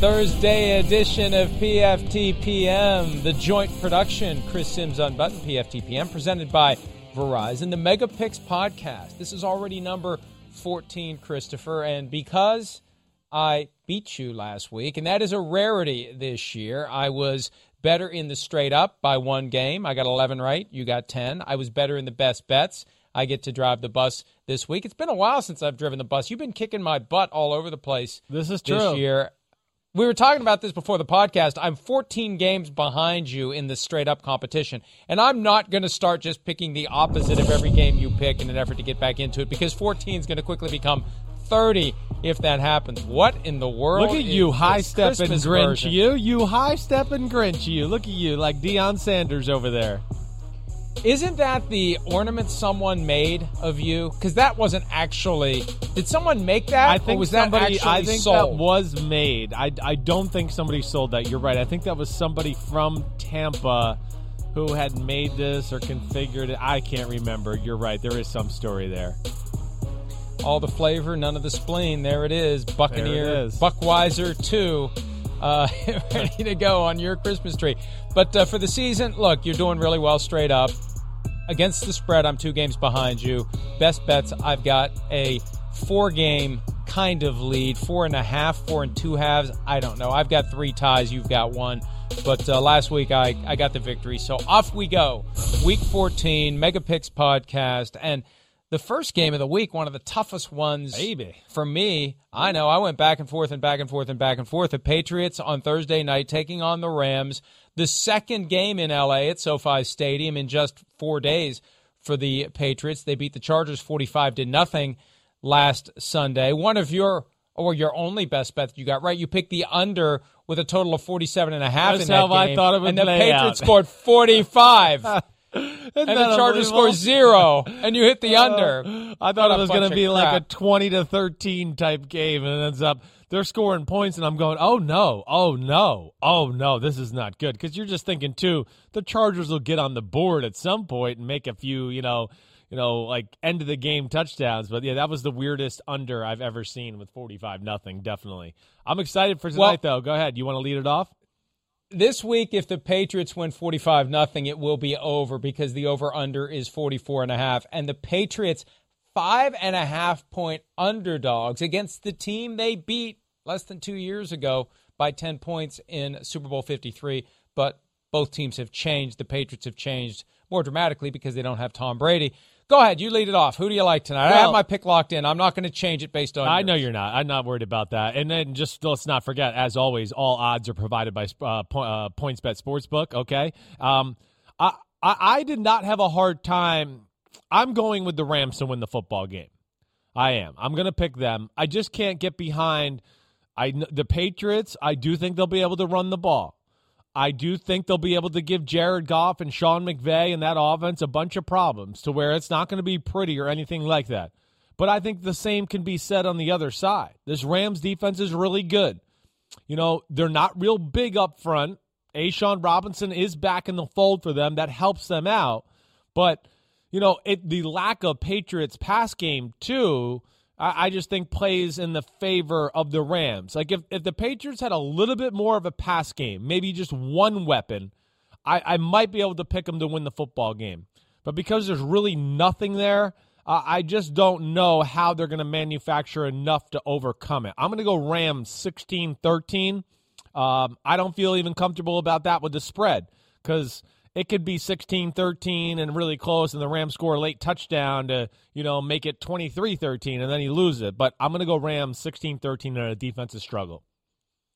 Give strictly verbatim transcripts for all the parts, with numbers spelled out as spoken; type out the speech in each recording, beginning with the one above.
Thursday edition of P F T P M, the joint production, Chris Sims Unbutton, P F T P M, presented by Verizon, the Megapix podcast. This is already number fourteen, Christopher, and because I beat you last week, and that is a rarity this year, I was better in the straight up by one game. I got eleven right, you got ten. I was better in the best bets. I get to drive the bus this week. It's been a while since I've driven the bus. You've been kicking my butt all over the place this is true. This year. We were talking about this before the podcast. I'm fourteen games behind you in this straight-up competition, and I'm not going to start just picking the opposite of every game you pick in an effort to get back into it, because fourteen is going to quickly become thirty if that happens. What in the world? Look at you, high-stepping Grinch. You, you high-stepping Grinch. You, look at you, like Deion Sanders over there. Isn't that the ornament someone made of you? Because that wasn't actually... Did someone make that? I think or was somebody, that actually I think sold? That was made. I, I don't think somebody sold that. You're right. I think that was somebody from Tampa who had made this or configured it. I can't remember. You're right. There is some story there. All the flavor, none of the spleen. There it is. Buccaneer, it is. Buckweiser two. Uh, ready to go on your Christmas tree. But uh, for the season, look, you're doing really well straight up. Against the spread, I'm two games behind you. Best bets, I've got a four-game kind of lead, four and a half, four and two halves. I don't know. I've got three ties. You've got one. But uh, last week, I, I got the victory. So off we go. Week fourteen, Megapix podcast. And the first game of the week, one of the toughest ones Baby. for me. I know. I went back and forth and back and forth and back and forth. The Patriots on Thursday night taking on the Rams. The second game in L A at SoFi Stadium in just four days for the Patriots. They beat the Chargers forty-five to nothing last Sunday. One of your, or your only best bet that you got right, you picked the under with a total of forty-seven and a half That's in that how game. I thought it would and the Patriots out. Scored forty-five. Isn't and the Chargers score zero, and you hit the uh, under. I thought what it was going to be crap. Like a twenty to thirteen type game, and it ends up they're scoring points, and I'm going, oh, no, oh, no, oh, no, this is not good. Because you're just thinking, too, the Chargers will get on the board at some point and make a few, you know, you know, like end-of-the-game touchdowns. But, yeah, that was the weirdest under I've ever seen with forty-five nothing, definitely. I'm excited for tonight, well, though. Go ahead. You want to lead it off? This week, if the Patriots win forty-five nothing, it will be over because the over-under is forty-four and a half. And the Patriots, five and a half point underdogs against the team they beat less than two years ago by ten points in Super Bowl fifty-three. But both teams have changed. The Patriots have changed more dramatically because they don't have Tom Brady. Go ahead. You lead it off. Who do you like tonight? Well, I have my pick locked in. I'm not going to change it based on I yours. Know you're not. I'm not worried about that. And then just let's not forget, as always, all odds are provided by uh, po- uh, PointsBet Sportsbook, okay? Um, I, I, I did not have a hard time. I'm going with the Rams to win the football game. I am. I'm going to pick them. I just can't get behind I, the Patriots. I do think they'll be able to run the ball. I do think they'll be able to give Jared Goff and Sean McVay and that offense a bunch of problems to where it's not going to be pretty or anything like that. But I think the same can be said on the other side. This Rams defense is really good. You know, they're not real big up front. A'Shawn Robinson is back in the fold for them. That helps them out. But, you know, it, the lack of Patriots pass game, too, I, I just think plays in the favor of the Rams. Like if, if the Patriots had a little bit more of a pass game, maybe just one weapon, I, I might be able to pick them to win the football game. But because there's really nothing there, uh, I just don't know how they're going to manufacture enough to overcome it. I'm going to go Rams sixteen thirteen. Um, I don't feel even comfortable about that with the spread because – it could be sixteen thirteen and really close, and the Rams score a late touchdown to, you know, make it twenty-three thirteen, and then you lose it. But I'm going to go Rams sixteen thirteen in a defensive struggle.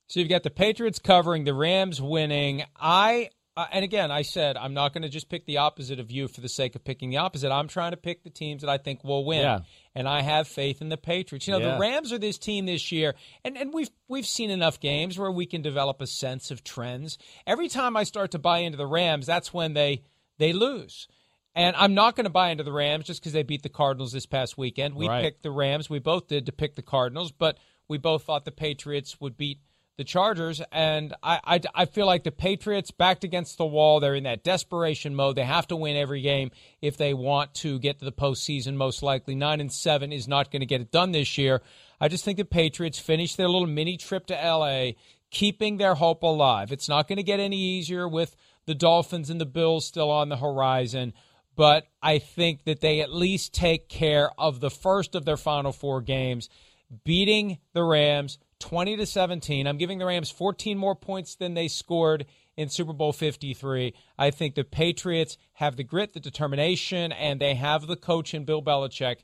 So you've got the Patriots covering, the Rams winning. I uh, and again, I said I'm not going to just pick the opposite of you for the sake of picking the opposite. I'm trying to pick the teams that I think will win, yeah. and I have faith in the Patriots. You know, yeah. the Rams are this team this year, and, and we've we've seen enough games where we can develop a sense of trends. Every time I start to buy into the Rams, that's when they they lose. And I'm not going to buy into the Rams just because they beat the Cardinals this past weekend. We right. picked the Rams. We both did to pick the Cardinals, but we both thought the Patriots would beat the Chargers, and I, I, I feel like the Patriots backed against the wall. They're in that desperation mode. They have to win every game if they want to get to the postseason, most likely. Nine and seven is not going to get it done this year. I just think the Patriots finish their little mini trip to L A, keeping their hope alive. It's not going to get any easier with the Dolphins and the Bills still on the horizon, but I think that they at least take care of the first of their final four games, beating the Rams twenty to seventeen. I'm giving the Rams fourteen more points than they scored in Super Bowl fifty-three. I think the Patriots have the grit, the determination, and they have the coach in Bill Belichick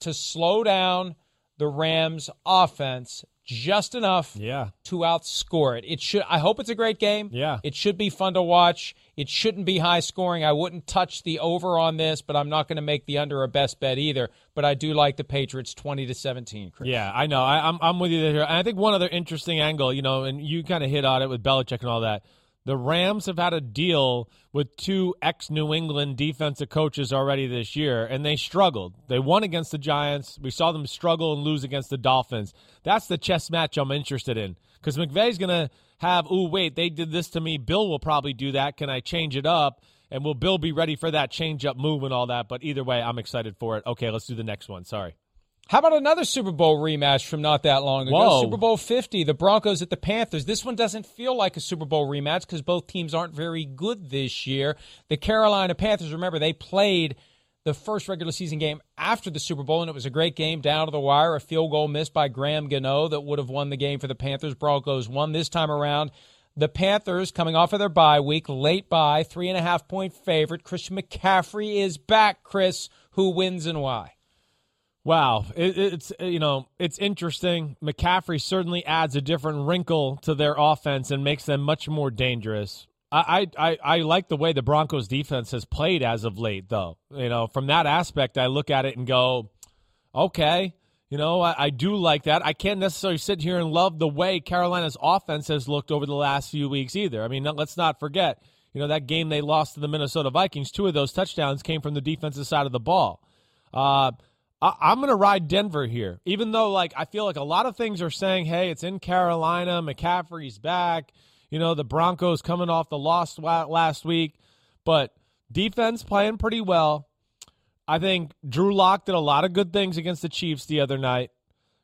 to slow down the Rams' offense just enough yeah. to outscore it. It should. I hope it's a great game. Yeah. It should be fun to watch. It shouldn't be high scoring. I wouldn't touch the over on this, but I'm not going to make the under a best bet either. But I do like the Patriots twenty to seventeen, Chris. Yeah, I know. I, I'm, I'm with you there. And I think one other interesting angle, you know, and you kind of hit on it with Belichick and all that. The Rams have had a deal with two ex-New England defensive coaches already this year, and they struggled. They won against the Giants. We saw them struggle and lose against the Dolphins. That's the chess match I'm interested in, because McVay's going to have, ooh, wait, they did this to me. Bill will probably do that. Can I change it up? And will Bill be ready for that change-up move and all that? But either way, I'm excited for it. Okay, let's do the next one. Sorry. How about another Super Bowl rematch from not that long ago? Whoa. Super Bowl fifty, the Broncos at the Panthers. This one doesn't feel like a Super Bowl rematch because both teams aren't very good this year. The Carolina Panthers, remember, they played the first regular season game after the Super Bowl, and it was a great game down to the wire, a field goal missed by Graham Gano that would have won the game for the Panthers. Broncos won this time around. The Panthers coming off of their bye week, late bye, three-and-a-half-point favorite. Christian McCaffrey is back, Chris. Who wins and why? Wow, it, it's you know it's interesting. McCaffrey certainly adds a different wrinkle to their offense and makes them much more dangerous. I I, I like the way the Broncos defense has played as of late, though. You know, from that aspect, I look at it and go, okay, you know, I, I do like that. I can't necessarily sit here and love the way Carolina's offense has looked over the last few weeks either. I mean, let's not forget, you know, that game they lost to the Minnesota Vikings. Two of those touchdowns came from the defensive side of the ball. Uh, I'm going to ride Denver here, even though, like, I feel like a lot of things are saying, hey, it's in Carolina, McCaffrey's back, you know, the Broncos coming off the loss last week, but defense playing pretty well. I think Drew Locke did a lot of good things against the Chiefs the other night.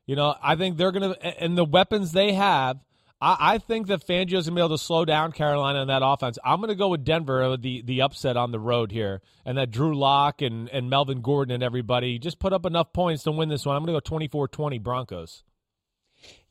You know, I think they're going to, and the weapons they have, I, I think that Fangio's going to be able to slow down Carolina in that offense. I'm going to go with Denver with the, the upset on the road here, and that Drew Locke and, and Melvin Gordon and everybody just put up enough points to win this one. I'm going to go twenty-four twenty Broncos.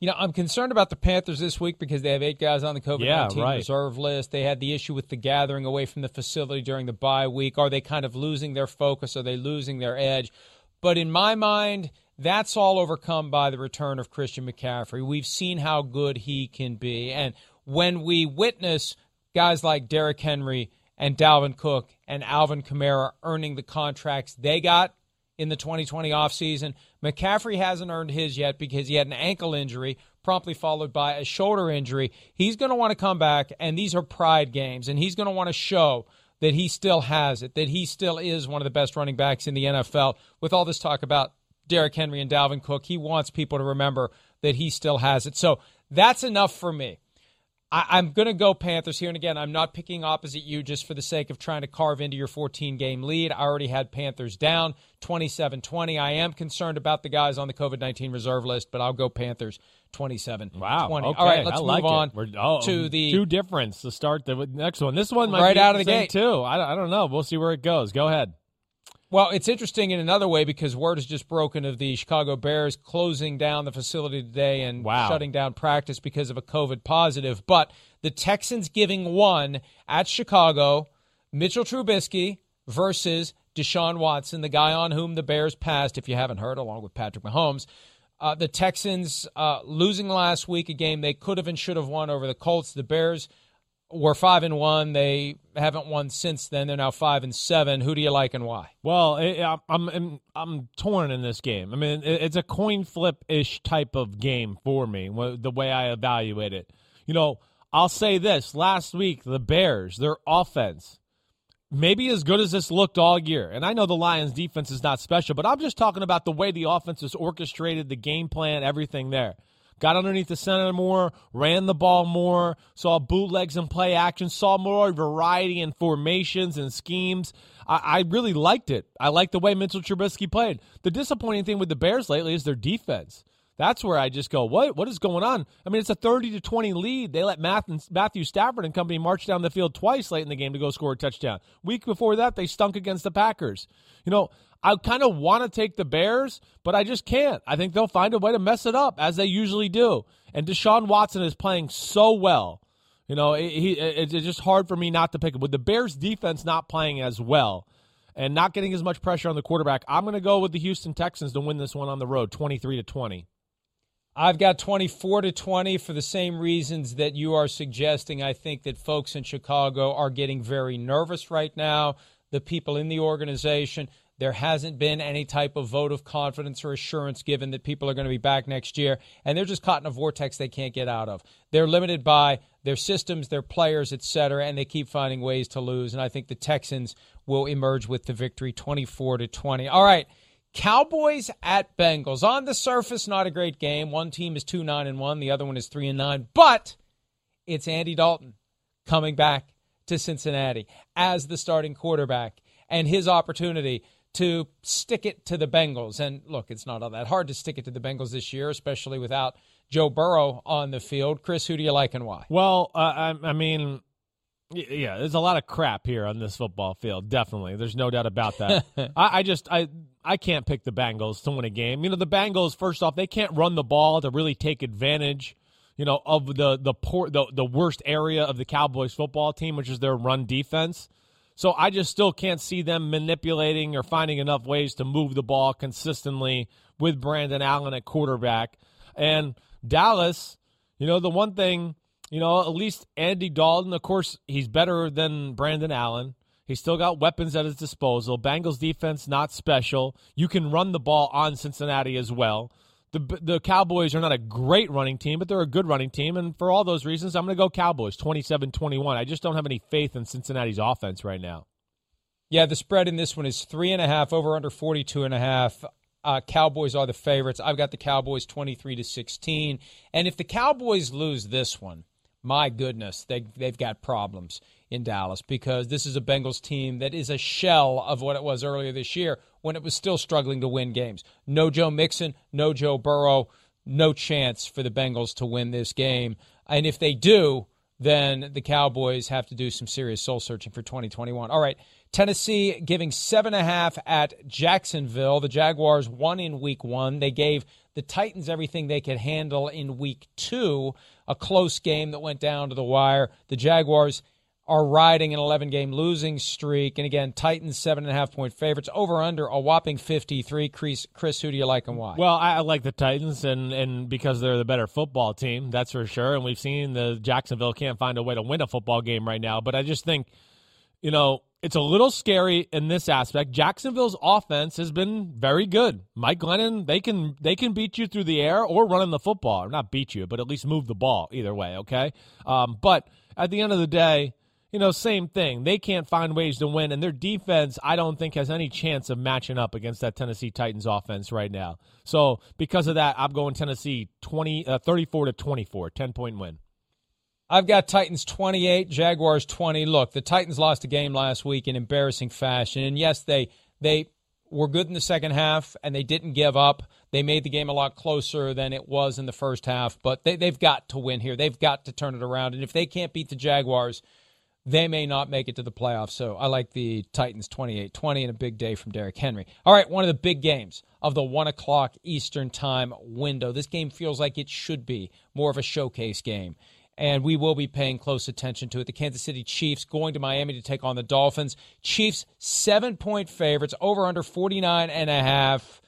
You know, I'm concerned about the Panthers this week because they have eight guys on the COVID nineteen yeah, right. reserve list. They had the issue with the gathering away from the facility during the bye week. Are they kind of losing their focus? Are they losing their edge? But in my mind, that's all overcome by the return of Christian McCaffrey. We've seen how good he can be. And when we witness guys like Derrick Henry and Dalvin Cook and Alvin Kamara earning the contracts they got in the twenty twenty offseason, McCaffrey hasn't earned his yet because he had an ankle injury, promptly followed by a shoulder injury. He's going to want to come back, and these are pride games, and he's going to want to show that he still has it, that he still is one of the best running backs in the N F L. With all this talk about Derrick Henry and Dalvin Cook, he wants people to remember that he still has it. So that's enough for me. I, I'm going to go Panthers here. And again, I'm not picking opposite you just for the sake of trying to carve into your fourteen-game lead. I already had Panthers down twenty-seven twenty. I am concerned about the guys on the COVID nineteen reserve list, but I'll go Panthers twenty-seven twenty. Wow. Okay. All right, let's I like move it. on We're, oh, to the two difference to start the next one. This one might right be out of the gate, too. I, I don't know. We'll see where it goes. Go ahead. Well, it's interesting in another way because word has just broken of the Chicago Bears closing down the facility today and wow. shutting down practice because of a COVID positive. But the Texans giving one at Chicago, Mitchell Trubisky versus Deshaun Watson, the guy on whom the Bears passed, if you haven't heard, along with Patrick Mahomes. Uh, the Texans uh, losing last week, a game they could have and should have won over the Colts. The Bears were five and one. They haven't won since then. They're now five and seven. Who do you like and why? Well, I'm I'm I'm torn in this game. I mean, it's a coin flip-ish type of game for me, the way I evaluate it. You know, I'll say this: last week, the Bears, their offense, maybe as good as this looked all year. And I know the Lions' defense is not special, but I'm just talking about the way the offense is orchestrated, the game plan, everything there. Got underneath the center more, ran the ball more, saw bootlegs and play action, saw more variety in formations and schemes. I, I really liked it. I liked the way Mitchell Trubisky played. The disappointing thing with the Bears lately is their defense. That's where I just go, what what is going on? I mean, it's a thirty to twenty lead. They let Matthew Stafford and company march down the field twice late in the game to go score a touchdown. Week before that, they stunk against the Packers. You know, I kind of want to take the Bears, but I just can't. I think they'll find a way to mess it up, as they usually do. And Deshaun Watson is playing so well. You know, it, it, it's just hard for me not to pick him. With the Bears' defense not playing as well and not getting as much pressure on the quarterback, I'm going to go with the Houston Texans to win this one on the road, twenty-three to twenty. I've got twenty-four to twenty for the same reasons that you are suggesting. I think that folks in Chicago are getting very nervous right now. The people in the organization, there hasn't been any type of vote of confidence or assurance given that people are going to be back next year, and they're just caught in a vortex they can't get out of. They're limited by their systems, their players, et cetera, and they keep finding ways to lose, and I think the Texans will emerge with the victory, twenty-four to twenty. All right. Cowboys at Bengals. On the surface, not a great game. One team is two nine and one, the other one is three and nine, but it's Andy Dalton coming back to Cincinnati as the starting quarterback and his opportunity to stick it to the Bengals. And look, it's not all that hard to stick it to the Bengals this year, especially without Joe Burrow on the field. Chris, who do you like and why? Well, uh, I, I mean, yeah, there's a lot of crap here on this football field, definitely. There's no doubt about that. I, I just, I... I can't pick the Bengals to win a game. You know, the Bengals, first off, they can't run the ball to really take advantage, you know, of the the poor, the, the worst area of the Cowboys football team, which is their run defense. So I just still can't see them manipulating or finding enough ways to move the ball consistently with Brandon Allen at quarterback. And Dallas, you know, the one thing, you know, at least Andy Dalton, of course, he's better than Brandon Allen. He's still got weapons at his disposal. Bengals defense, not special. You can run the ball on Cincinnati as well. The the Cowboys are not a great running team, but they're a good running team. And for all those reasons, I'm going to go Cowboys, twenty-seven twenty-one. I just don't have any faith in Cincinnati's offense right now. Yeah, the spread in this one is three and a half, over under forty-two and a half. Uh, Cowboys are the favorites. I've got the Cowboys twenty-three to sixteen. And if the Cowboys lose this one, my goodness, they, they've got problems in Dallas, because this is a Bengals team that is a shell of what it was earlier this year when it was still struggling to win games. No Joe Mixon, no Joe Burrow, no chance for the Bengals to win this game. And if they do, then the Cowboys have to do some serious soul-searching for twenty twenty-one. All right, Tennessee giving seven and a half at Jacksonville. The Jaguars won in week one. They gave the Titans everything they could handle in week two, a close game that went down to the wire. The Jaguars are riding an eleven-game losing streak. And again, Titans, seven and a half point favorites, over under a whopping fifty-three. Chris, Chris, who do you like and why? Well, I like the Titans, and, and because they're the better football team, that's for sure. And we've seen the Jacksonville can't find a way to win a football game right now. But I just think, you know, it's a little scary in this aspect. Jacksonville's offense has been very good. Mike Glennon, they can they can beat you through the air or running the football. Or not beat you, but at least move the ball either way, okay? Um, but at the end of the day, you know, same thing. They can't find ways to win, and their defense, I don't think, has any chance of matching up against that Tennessee Titans offense right now. So because of that, I'm going Tennessee thirty-four to twenty-four, ten-point win. I've got Titans twenty-eight, Jaguars twenty. Look, the Titans lost a game last week in embarrassing fashion, and yes, they they were good in the second half, and they didn't give up. They made the game a lot closer than it was in the first half, but they, they've got to win here. They've got to turn it around, and if they can't beat the Jaguars, they may not make it to the playoffs, so I like the Titans twenty-eight twenty and a big day from Derrick Henry. All right, one of the big games of the one o'clock Eastern time window. This game feels like it should be more of a showcase game, and we will be paying close attention to it. The Kansas City Chiefs going to Miami to take on the Dolphins. Chiefs, seven-point favorites, over under forty-nine and a half.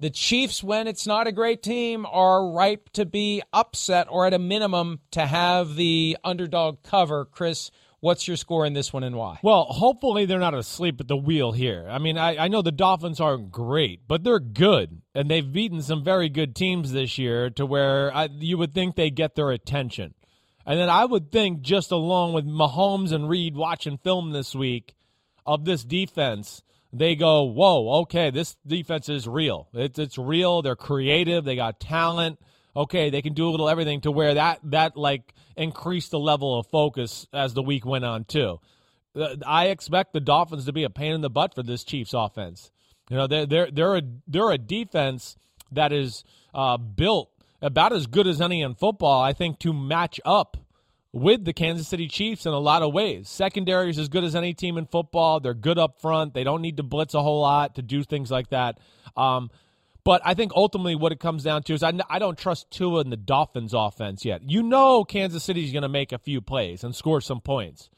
The Chiefs, when it's not a great team, are ripe to be upset, or at a minimum to have the underdog cover. Chris, what's your score in this one and why? Well, hopefully they're not asleep at the wheel here. I mean, I, I know the Dolphins aren't great, but they're good, and they've beaten some very good teams this year to where I, you would think they get their attention. And then I would think, just along with Mahomes and Reed watching film this week of this defense, they go, whoa, okay, this defense is real. It's it's real. They're creative. They got talent. Okay, they can do a little everything, to where that, that like, increased the level of focus as the week went on, too. I expect the Dolphins to be a pain in the butt for this Chiefs offense. You know, they're, they're, they're, a, they're a defense that is uh, built about as good as any in football, I think, to match up with the Kansas City Chiefs in a lot of ways. Secondary is as good as any team in football. They're good up front. They don't need to blitz a whole lot to do things like that. Um, but I think ultimately what it comes down to is I, I don't trust Tua in the Dolphins offense yet. You know Kansas City is going to make a few plays and score some points.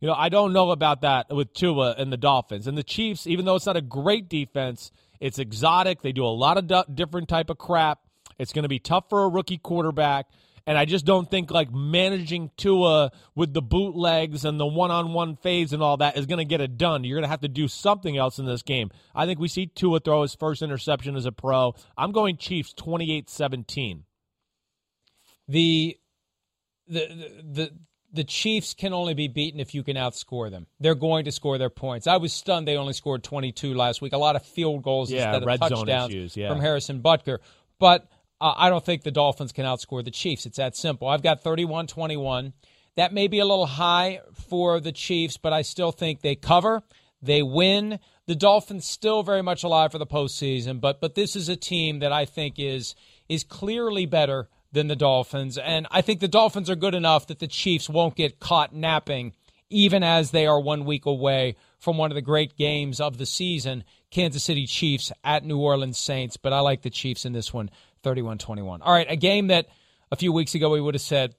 You know, I don't know about that with Tua and the Dolphins. And the Chiefs, even though it's not a great defense, it's exotic. They do a lot of d- different type of crap. It's going to be tough for a rookie quarterback. And I just don't think, like, managing Tua with the bootlegs and the one-on-one fades and all that is going to get it done. You're going to have to do something else in this game. I think we see Tua throw his first interception as a pro. I'm going Chiefs twenty-eight seventeen. The the the the Chiefs can only be beaten if you can outscore them. They're going to score their points. I was stunned they only scored twenty-two last week. A lot of field goals yeah, instead of touchdowns issues, yeah. from Harrison Butker. But Uh, I don't think the Dolphins can outscore the Chiefs. It's that simple. I've got thirty-one twenty-one. That may be a little high for the Chiefs, but I still think they cover. They win. The Dolphins still very much alive for the postseason, but but this is a team that I think is is clearly better than the Dolphins, and I think the Dolphins are good enough that the Chiefs won't get caught napping, even as they are one week away from one of the great games of the season, Kansas City Chiefs at New Orleans Saints. But I like the Chiefs in this one. thirty-one twenty-one. All right, a game that a few weeks ago we would have said,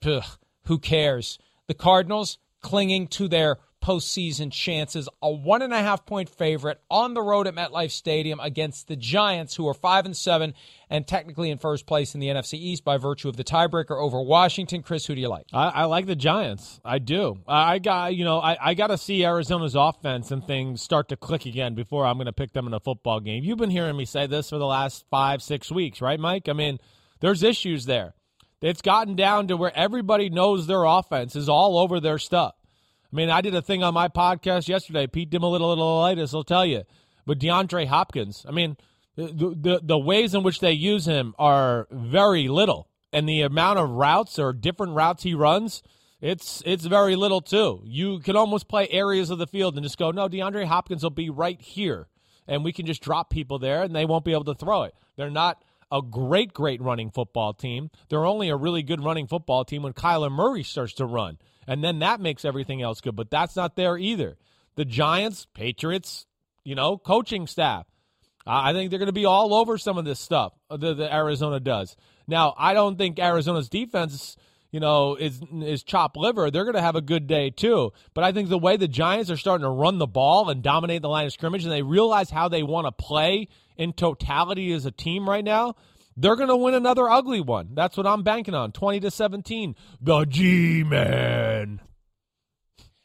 who cares? The Cardinals clinging to their postseason chances. A one and a half point favorite on the road at MetLife Stadium against the Giants, who are five and seven and technically in first place in the N F C East by virtue of the tiebreaker over Washington. Chris, who do you like? I, I like the Giants. I do. I, I got you know I, I got to see Arizona's offense and things start to click again before I'm going to pick them in a football game. You've been hearing me say this for the last five six weeks, right, Mike? I mean, there's issues there. It's gotten down to where everybody knows their offense is all over their stuff. I mean, I did a thing on my podcast yesterday. Pete Dimolitolitis will tell you. But DeAndre Hopkins, I mean, the, the the ways in which they use him are very little. And the amount of routes or different routes he runs, it's it's very little too. You can almost play areas of the field and just go, no, DeAndre Hopkins will be right here. And we can just drop people there, and they won't be able to throw it. They're not a great, great running football team. They're only a really good running football team when Kyler Murray starts to run. And then that makes everything else good, but that's not there either. The Giants, Patriots, you know, coaching staff, I think they're going to be all over some of this stuff that Arizona does. Now, I don't think Arizona's defense, you know, is is chopped liver. They're going to have a good day too. But I think the way the Giants are starting to run the ball and dominate the line of scrimmage, and they realize how they want to play in totality as a team right now, they're going to win another ugly one. That's what I'm banking on. twenty to seventeen. The G-Man.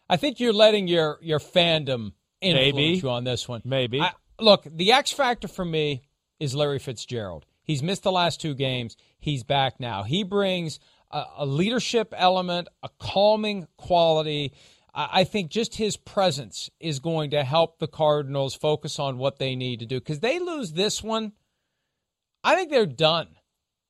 I think you're letting your, your fandom influence Maybe. you on this one. Maybe. I, look, the X factor for me is Larry Fitzgerald. He's missed the last two games. He's back now. He brings a, a leadership element, a calming quality. I, I think just his presence is going to help the Cardinals focus on what they need to do, because they lose this one, I think they're done.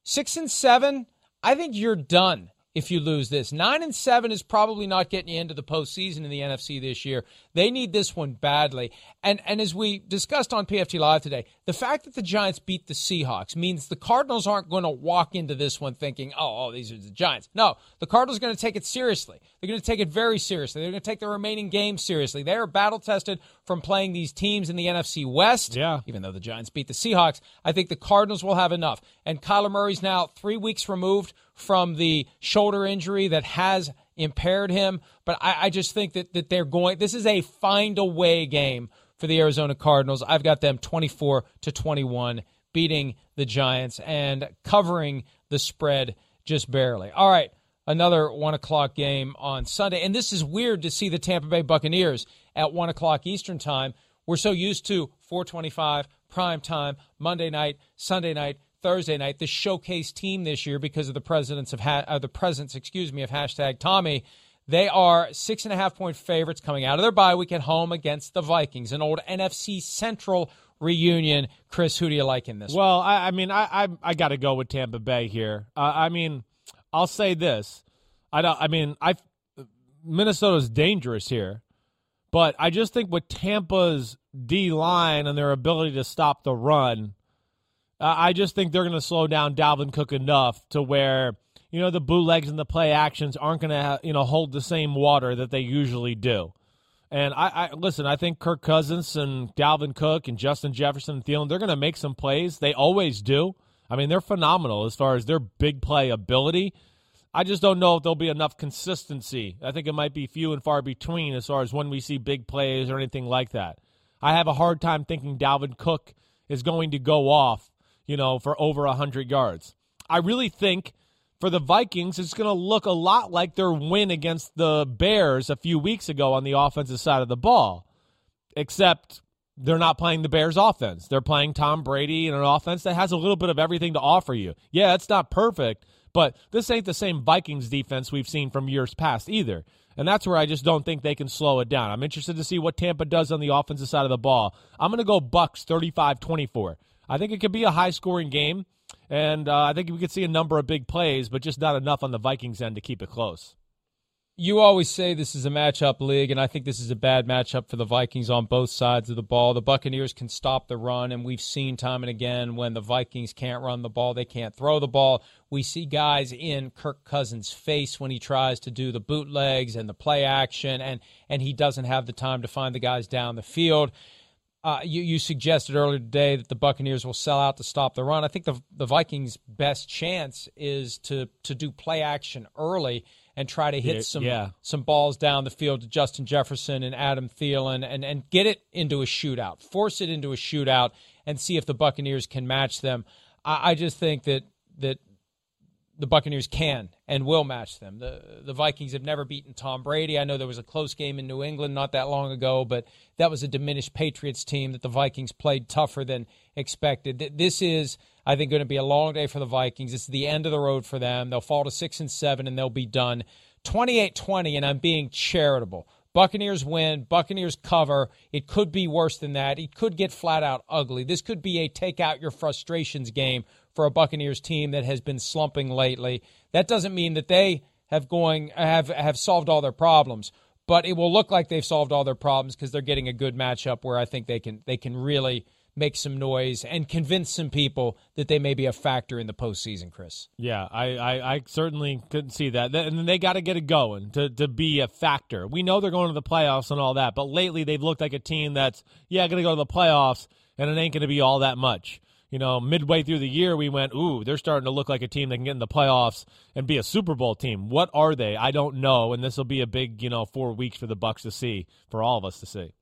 Six and seven, I think you're done if you lose this. Nine and seven is probably not getting you into the postseason in the N F C this year. They need this one badly. And and as we discussed on P F T Live today, the fact that the Giants beat the Seahawks means the Cardinals aren't going to walk into this one thinking, oh, oh, these are the Giants. No, the Cardinals are going to take it seriously. They're going to take it very seriously. They're going to take their remaining games seriously. They are battle-tested from playing these teams in the N F C West. Yeah. Even though the Giants beat the Seahawks, I think the Cardinals will have enough. And Kyler Murray's now three weeks removed from the shoulder injury that has impaired him. But I, I just think that, that they're going – this is a find-a-way game for the Arizona Cardinals. I've got them twenty-four to twenty-one, beating the Giants and covering the spread just barely. All right, another one o'clock game on Sunday. And this is weird to see the Tampa Bay Buccaneers at one o'clock Eastern time. We're so used to four twenty-five, prime time, Monday night, Sunday night, Thursday night, the showcase team this year because of the presence of ha- uh, the presence, excuse me, of hashtag Tommy. They are six and a half point favorites coming out of their bye week at home against the Vikings, an old N F C Central reunion. Chris, who do you like in this? Well, I, I mean, I I, I got to go with Tampa Bay here. Uh, I mean, I'll say this: I don't. I mean, I Minnesota's dangerous here, but I just think with Tampa's D line and their ability to stop the run. Uh, I just think they're going to slow down Dalvin Cook enough to where, you know, the bootlegs and the play actions aren't going to, you know, hold the same water that they usually do. And I, I listen, I think Kirk Cousins and Dalvin Cook and Justin Jefferson and Thielen, they're going to make some plays. They always do. I mean, they're phenomenal as far as their big play ability. I just don't know if there'll be enough consistency. I think it might be few and far between as far as when we see big plays or anything like that. I have a hard time thinking Dalvin Cook is going to go off, you know, for over one hundred yards. I really think for the Vikings, it's going to look a lot like their win against the Bears a few weeks ago on the offensive side of the ball, except they're not playing the Bears offense. They're playing Tom Brady in an offense that has a little bit of everything to offer you. Yeah, it's not perfect, but this ain't the same Vikings defense we've seen from years past either, and that's where I just don't think they can slow it down. I'm interested to see what Tampa does on the offensive side of the ball. I'm going to go Bucks thirty-five twenty-four. I think it could be a high-scoring game. And uh, I think we could see a number of big plays, but just not enough on the Vikings end to keep it close. You always say this is a matchup league, and I think this is a bad matchup for the Vikings on both sides of the ball. The Buccaneers can stop the run, and we've seen time and again when the Vikings can't run the ball, they can't throw the ball. We see guys in Kirk Cousins' face when he tries to do the bootlegs and the play action, and, and he doesn't have the time to find the guys down the field. Uh, you, you suggested earlier today that the Buccaneers will sell out to stop the run. I think the, the Vikings' best chance is to to do play action early and try to hit some yeah. some balls down the field to Justin Jefferson and Adam Thielen and, and get it into a shootout, force it into a shootout, and see if the Buccaneers can match them. I, I just think that that the Buccaneers can and will match them. The the Vikings have never beaten Tom Brady. I know there was a close game in New England not that long ago, but that was a diminished Patriots team that the Vikings played tougher than expected. This is, I think, going to be a long day for the Vikings. It's the end of the road for them. They'll fall to six and seven, and they'll be done. twenty-eight twenty, and I'm being charitable. Buccaneers win. Buccaneers cover. It could be worse than that. It could get flat out ugly. This could be a take out your frustrations game for a Buccaneers team that has been slumping lately. That doesn't mean that they have going have, have solved all their problems, but it will look like they've solved all their problems because they're getting a good matchup where I think they can they can really make some noise and convince some people that they may be a factor in the postseason, Chris. Yeah, I, I, I certainly couldn't see that. And they got to get it going to, to be a factor. We know they're going to the playoffs and all that, but lately they've looked like a team that's, yeah, going to go to the playoffs, and it ain't going to be all that much. You know, midway through the year, we went, ooh, they're starting to look like a team that can get in the playoffs and be a Super Bowl team. What are they? I don't know, and this will be a big, you know, four weeks for the Bucks to see, for all of us to see.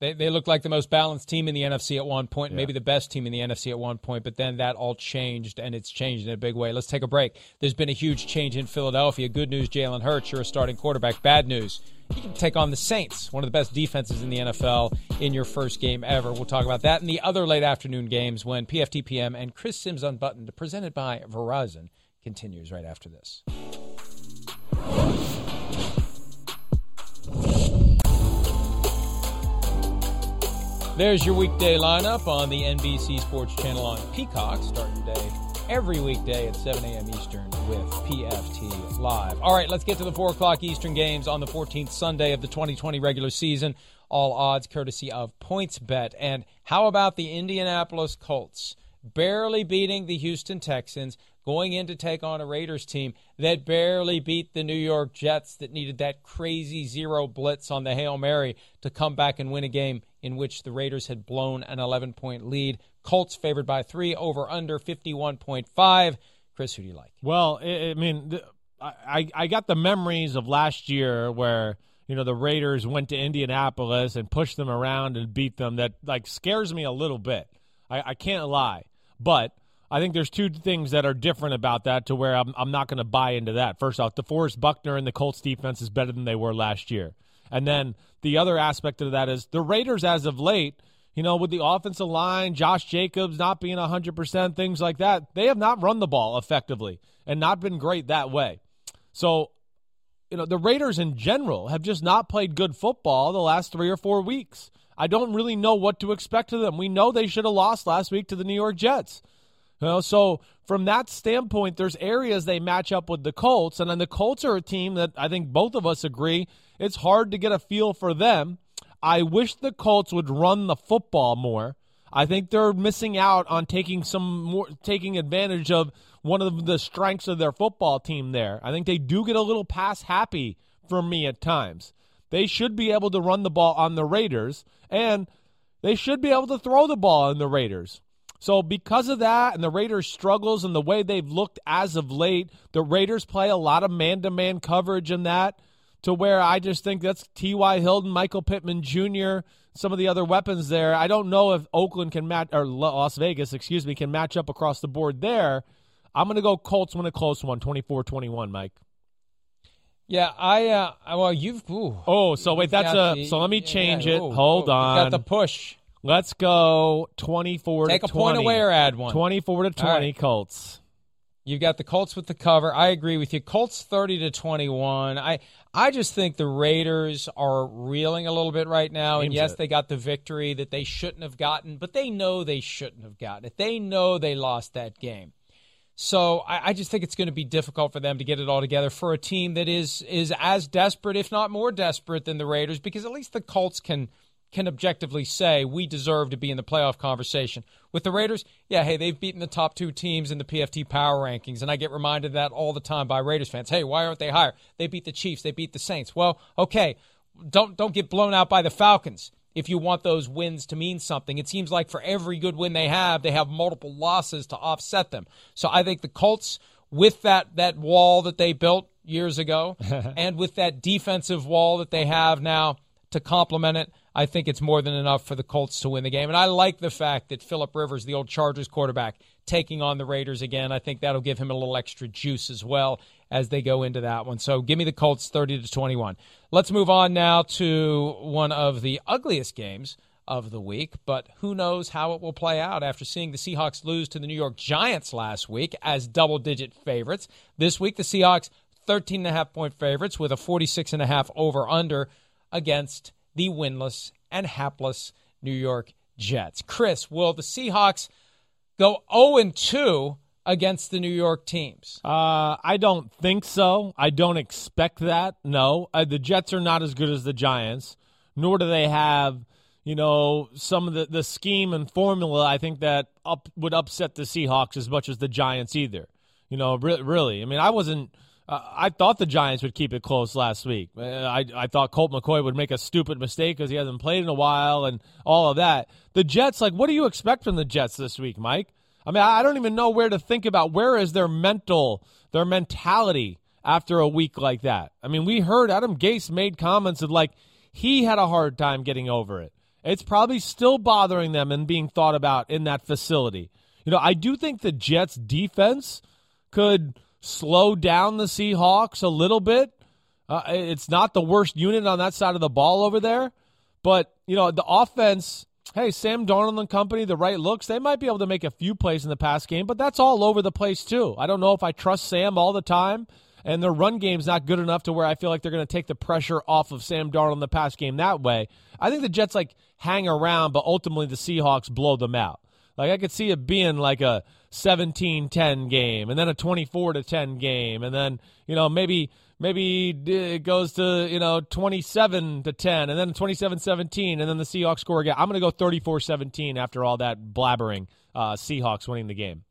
They they looked like the most balanced team in the N F C at one point, yeah. Maybe the best team in the N F C at one point, but then that all changed, and it's changed in a big way. Let's take a break. There's been a huge change in Philadelphia. Good news, Jalen Hurts, you're a starting quarterback. Bad news, you can take on the Saints, one of the best defenses in the N F L, in your first game ever. We'll talk about that in the other late afternoon games when P F T P M and Chris Sims Unbuttoned, presented by Verizon, continues right after this. There's your weekday lineup on the N B C Sports Channel on Peacock, starting today every weekday at seven a.m. Eastern with P F T Live. All right, let's get to the four o'clock Eastern games on the fourteenth Sunday of the twenty twenty regular season. All odds courtesy of PointsBet. And how about the Indianapolis Colts? Barely beating the Houston Texans, going in to take on a Raiders team that barely beat the New York Jets that needed that crazy zero blitz on the Hail Mary to come back and win a game in which the Raiders had blown an eleven-point lead. Colts favored by three, over under fifty-one point five. Chris, who do you like? Well, I mean, I I got the memories of last year where, you know, the Raiders went to Indianapolis and pushed them around and beat them. That, like, scares me a little bit. I, I can't lie. But I think there's two things that are different about that to where I'm, I'm not going to buy into that. First off, DeForest Buckner and the Colts defense is better than they were last year. And then the other aspect of that is the Raiders, as of late, you know, with the offensive line, Josh Jacobs not being one hundred percent, things like that, they have not run the ball effectively and not been great that way. So, you know, the Raiders in general have just not played good football the last three or four weeks. I don't really know what to expect of them. We know they should have lost last week to the New York Jets. You know, so from that standpoint, there's areas they match up with the Colts, and then the Colts are a team that I think both of us agree it's hard to get a feel for them. I wish the Colts would run the football more. I think they're missing out on taking some more, taking advantage of one of the strengths of their football team there. I think they do get a little pass happy from me at times. They should be able to run the ball on the Raiders, and they should be able to throw the ball on the Raiders. So because of that and the Raiders' struggles and the way they've looked as of late, the Raiders play a lot of man-to-man coverage in that, to where I just think that's T Y. Hilton, Michael Pittman Junior, some of the other weapons there. I don't know if Oakland can match, or Las Vegas, excuse me, can match up across the board there. I'm going to go Colts win a close one, twenty-four twenty-one, Mike. Yeah, I, uh, well, you've, ooh. Oh, so wait, that's a, the, so let me change yeah, yeah. it. Ooh, Hold ooh. on. Got the push. Let's go twenty-four to twenty. Take a point away or add one. twenty-four to twenty, right. Colts. You've got the Colts with the cover. I agree with you. Colts thirty to twenty-one. I I just think the Raiders are reeling a little bit right now. Seems and yes, it. They got the victory that they shouldn't have gotten, but they know they shouldn't have gotten it. They know they lost that game. So I, I just think it's going to be difficult for them to get it all together for a team that is is as desperate, if not more desperate, than the Raiders, because at least the Colts can can objectively say we deserve to be in the playoff conversation. With the Raiders, yeah, hey, they've beaten the top two teams in the P F T power rankings, and I get reminded of that all the time by Raiders fans. Hey, why aren't they higher? They beat the Chiefs. They beat the Saints. Well, okay, don't don't get blown out by the Falcons if you want those wins to mean something. It seems like for every good win they have, they have multiple losses to offset them. So I think the Colts, with that that wall that they built years ago and with that defensive wall that they have now to complement it, I think it's more than enough for the Colts to win the game. And I like the fact that Phillip Rivers, the old Chargers quarterback, taking on the Raiders again. I think that'll give him a little extra juice as well as they go into that one. So give me the Colts thirty to twenty-one. Let's move on now to one of the ugliest games of the week, but who knows how it will play out after seeing the Seahawks lose to the New York Giants last week as double-digit favorites. This week, the Seahawks thirteen and a half point favorites with a forty-six and a half over-under against the winless and hapless New York Jets. Chris, will the Seahawks go oh and two against the New York teams? Uh, I don't think so. I don't expect that, no. Uh, the Jets are not as good as the Giants, nor do they have, you know, some of the, the scheme and formula, I think, that up, would upset the Seahawks as much as the Giants either. You know, re- really. I mean, I wasn't Uh, I thought the Giants would keep it close last week. Uh, I, I thought Colt McCoy would make a stupid mistake because he hasn't played in a while and all of that. The Jets, like, what do you expect from the Jets this week, Mike? I mean, I don't even know where to think about where is their mental, their mentality after a week like that. I mean, we heard Adam Gase made comments of, like, he had a hard time getting over it. It's probably still bothering them and being thought about in that facility. You know, I do think the Jets' defense could slow down the Seahawks a little bit. Uh, it's not the worst unit on that side of the ball over there. But, you know, the offense, hey, Sam Darnold and company, the right looks, they might be able to make a few plays in the pass game, but that's all over the place too. I don't know if I trust Sam all the time, and their run game's not good enough to where I feel like they're going to take the pressure off of Sam Darnold in the pass game that way. I think the Jets, like, hang around, but ultimately the Seahawks blow them out. Like, I could see it being like a seventeen ten game and then a twenty-four to ten game. And then, you know, maybe maybe it goes to, you know, twenty-seven to ten and then twenty-seven seventeen and then the Seahawks score again. I'm going to go thirty-four seventeen after all that blabbering. Uh, Seahawks winning the game.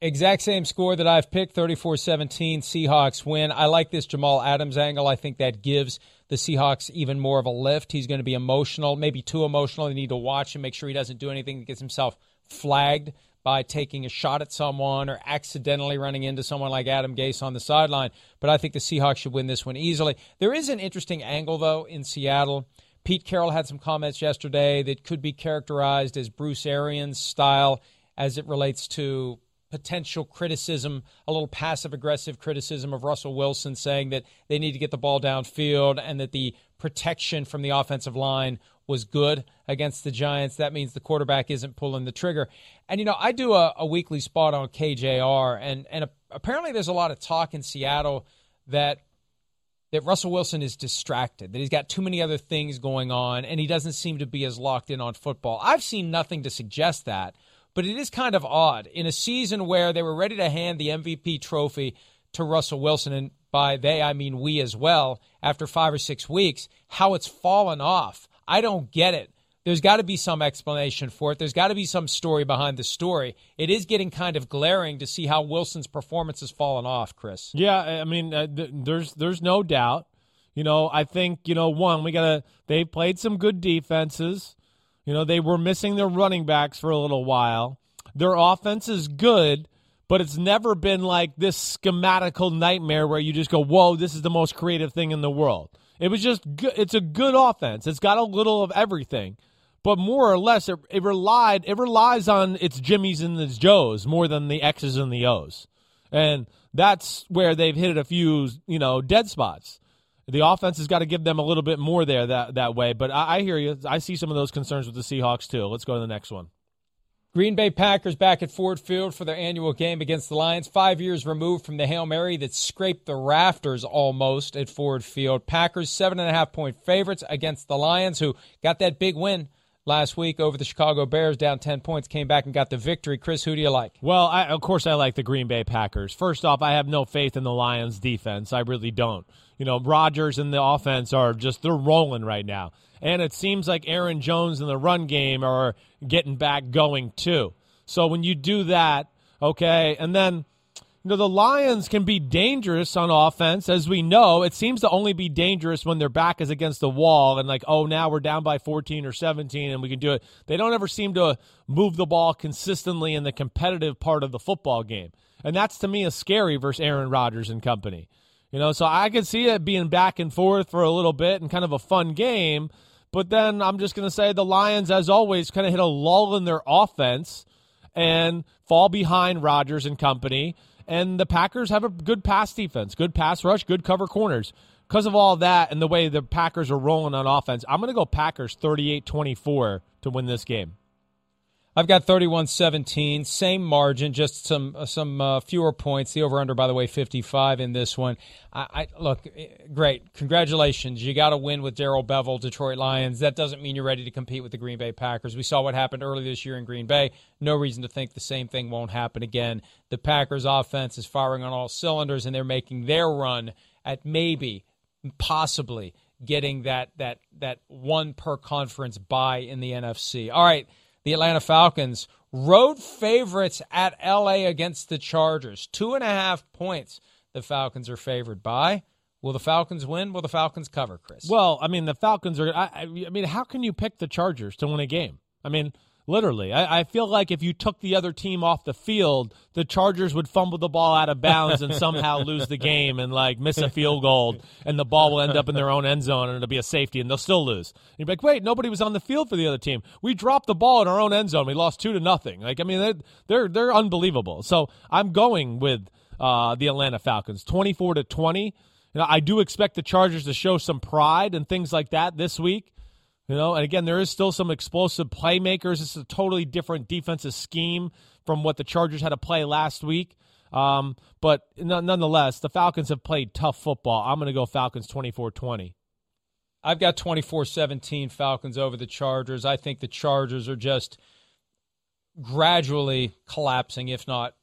Exact same score that I've picked, thirty-four seventeen, Seahawks win. I like this Jamal Adams angle. I think that gives the Seahawks even more of a lift. He's going to be emotional, maybe too emotional. They need to watch him, make sure he doesn't do anything that gets himself flagged by taking a shot at someone or accidentally running into someone like Adam Gase on the sideline. But I think the Seahawks should win this one easily. There is an interesting angle, though, in Seattle. Pete Carroll had some comments yesterday that could be characterized as Bruce Arians style as it relates to potential criticism, a little passive-aggressive criticism of Russell Wilson, saying that they need to get the ball downfield and that the protection from the offensive line was good against the Giants. That means the quarterback isn't pulling the trigger. And, you know, I do a, a weekly spot on K J R, and, and a, apparently there's a lot of talk in Seattle that that Russell Wilson is distracted, that he's got too many other things going on, and he doesn't seem to be as locked in on football. I've seen nothing to suggest that. But it is kind of odd. In a season where they were ready to hand the M V P trophy to Russell Wilson, and by they I mean we as well, after five or six weeks, how it's fallen off. I don't get it. there's got to be some explanation for it. There's got to be some story behind the story. It is getting kind of glaring to see how Wilson's performance has fallen off, Chris. Yeah, I mean, uh, th- there's there's no doubt. You know, I think, you know, one, we got to – they played some good defenses. You know, they were missing their running backs for a little while. Their offense is good, but it's never been like this schematical nightmare where you just go, whoa, this is the most creative thing in the world. It was just – good. It's a good offense. It's got a little of everything. But more or less, it, it relied it relies on its Jimmies and its Joes more than the X's and the O's, and that's where they've hit a few, you know, dead spots. The offense has got to give them a little bit more there that that way. But I, I hear you. I see some of those concerns with the Seahawks too. Let's go to the next one. Green Bay Packers back at Ford Field for their annual game against the Lions. Five years removed from the Hail Mary that scraped the rafters almost at Ford Field. Packers seven and a half point favorites against the Lions, who got that big win last week over the Chicago Bears, down ten points, came back and got the victory. Chris, who do you like? Well, I, of course I like the Green Bay Packers. First off, I have no faith in the Lions' defense. I really don't. You know, Rodgers and the offense are just, they're rolling right now. And it seems like Aaron Jones and the run game are getting back going too. So when you do that, okay, and then, you know, the Lions can be dangerous on offense. As we know, it seems to only be dangerous when their back is against the wall and like, oh, now we're down by fourteen or seventeen and we can do it. They don't ever seem to move the ball consistently in the competitive part of the football game. And that's, to me, a scary versus Aaron Rodgers and company. You know, so I could see it being back and forth for a little bit and kind of a fun game. But then I'm just going to say the Lions, as always, kind of hit a lull in their offense and fall behind Rodgers and company. And the Packers have a good pass defense, good pass rush, good cover corners. Because of all that and the way the Packers are rolling on offense, I'm going to go Packers thirty-eight twenty-four to win this game. I've got thirty-one seventeen, same margin, just some some uh, fewer points. The over-under, by the way, fifty-five in this one. I, I look, great. Congratulations. You got to win with Daryl Bevell, Detroit Lions. That doesn't mean you're ready to compete with the Green Bay Packers. We saw what happened earlier this year in Green Bay. No reason to think the same thing won't happen again. The Packers' offense is firing on all cylinders, and they're making their run at maybe, possibly, getting that, that, that one per conference bye in the N F C. All right. The Atlanta Falcons, road favorites at L A against the Chargers. Two and a half points the Falcons are favored by. Will the Falcons win? Will the Falcons cover, Chris? Well, I mean, the Falcons are I, – I mean, how can you pick the Chargers to win a game? I mean, literally. I, I feel like if you took the other team off the field, the Chargers would fumble the ball out of bounds and somehow lose the game and, like, miss a field goal, and the ball will end up in their own end zone, and it'll be a safety, and they'll still lose. And you'd be like, wait, nobody was on the field for the other team. We dropped the ball in our own end zone. We lost two to nothing. Like, I mean, they're they're, they're unbelievable. So I'm going with uh, the Atlanta Falcons, twenty-four to twenty. You know, I do expect the Chargers to show some pride and things like that this week. You know, and again, there is still some explosive playmakers. It's a totally different defensive scheme from what the Chargers had to play last week. Um, but nonetheless, the Falcons have played tough football. I'm going to go Falcons twenty-four twenty. I've got twenty-four seventeen Falcons over the Chargers. I think the Chargers are just gradually collapsing, if not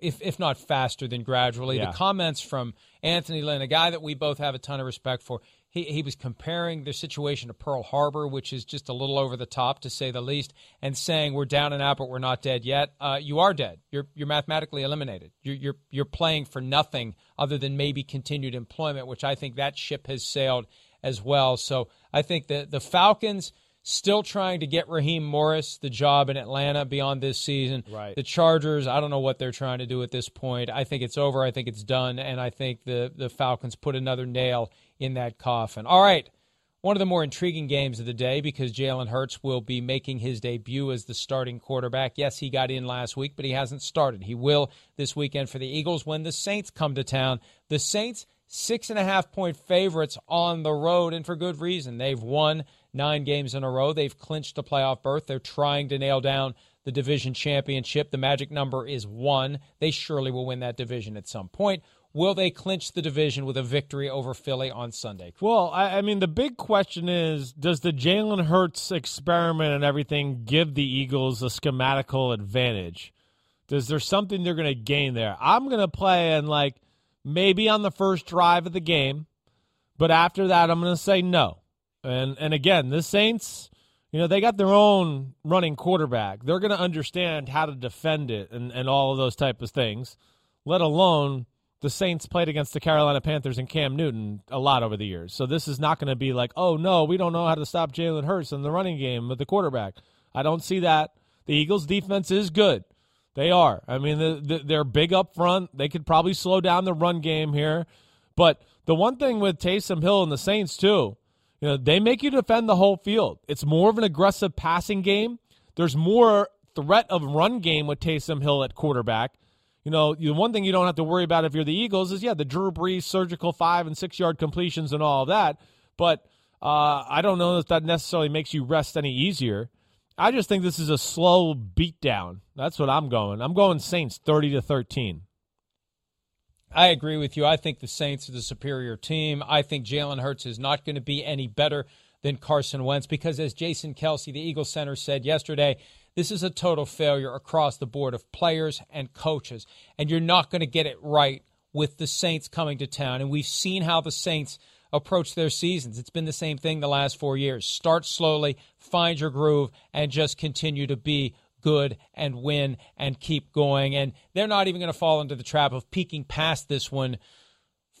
if if not faster than gradually. Yeah. The comments from Anthony Lynn, a guy that we both have a ton of respect for, He he was comparing their situation to Pearl Harbor, which is just a little over the top, to say the least, and saying we're down and out, but we're not dead yet. Uh, you are dead. You're you're mathematically eliminated. You're, you're you're playing for nothing other than maybe continued employment, which I think that ship has sailed as well. So I think the the Falcons still trying to get Raheem Morris the job in Atlanta beyond this season. Right. The Chargers, I don't know what they're trying to do at this point. I think it's over. I think it's done, and I think the the Falcons put another nail in that coffin. All right, one of the more intriguing games of the day, because Jalen Hurts will be making his debut as the starting quarterback. Yes, he got in last week, but he hasn't started. He will this weekend for the Eagles when the Saints come to town. The Saints, six and a half point favorites on the road, and for good reason. They've won nine games in a row. They've clinched the playoff berth. They're trying to nail down the division championship. The magic number is one. They surely will win that division at some point. Will they clinch the division with a victory over Philly on Sunday? Well, I, I mean, the big question is, does the Jalen Hurts experiment and everything give the Eagles a schematical advantage? Is there something they're going to gain there? I'm going to play and, like, maybe on the first drive of the game, but after that, I'm going to say no. And and again, the Saints, You know, they got their own running quarterback. They're going to understand how to defend it and, and all of those type of things, let alone the Saints played against the Carolina Panthers and Cam Newton a lot over the years. So this is not going to be like, oh, no, we don't know how to stop Jalen Hurts in the running game with the quarterback. I don't see that. The Eagles' defense is good. They are. I mean, the, the, they're big up front. They could probably slow down the run game here. But the one thing with Taysom Hill and the Saints, too, you know, they make you defend the whole field. It's more of an aggressive passing game. There's more threat of run game with Taysom Hill at quarterback. You know, the one thing you don't have to worry about if you're the Eagles is, yeah, the Drew Brees surgical five- and six-yard completions and all of that. But uh, I don't know that that necessarily makes you rest any easier. I just think this is a slow beatdown. That's what I'm going. I'm going Saints thirty to thirteen. I agree with you. I think the Saints are the superior team. I think Jalen Hurts is not going to be any better than Carson Wentz because, as Jason Kelsey, the Eagles center, said yesterday, this is a total failure across the board of players and coaches, and you're not going to get it right with the Saints coming to town. And we've seen how the Saints approach their seasons. It's been the same thing the last four years. Start slowly, find your groove, and just continue to be good and win and keep going. And they're not even going to fall into the trap of peeking past this one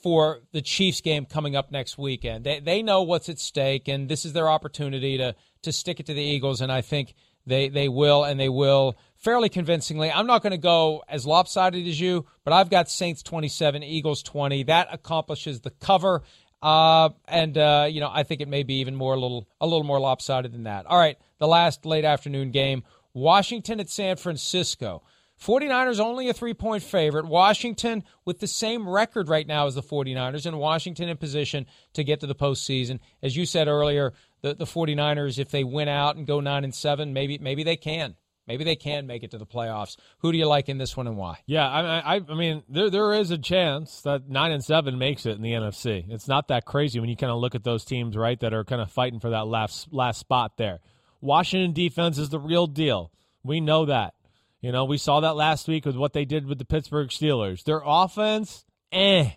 for the Chiefs game coming up next weekend. They they know what's at stake, and this is their opportunity to to stick it to the Eagles, and I think They they will, and they will fairly convincingly. I'm not going to go as lopsided as you, but I've got Saints twenty-seven, Eagles twenty. That accomplishes the cover, uh, and uh, you know I think it may be even more a little a little more lopsided than that. All right, the last late afternoon game, Washington at San Francisco. 49ers only a three-point favorite. Washington with the same record right now as the 49ers, and Washington in position to get to the postseason. As you said earlier, the, the 49ers, if they win out and go nine and seven, maybe maybe they can. Maybe they can make it to the playoffs. Who do you like in this one and why? Yeah, I I, I mean, there there is a chance that nine and seven makes it in the N F C. It's not that crazy when you kind of look at those teams, right, that are kind of fighting for that last last spot there. Washington defense is the real deal. We know that. You know, we saw that last week with what they did with the Pittsburgh Steelers. Their offense, eh.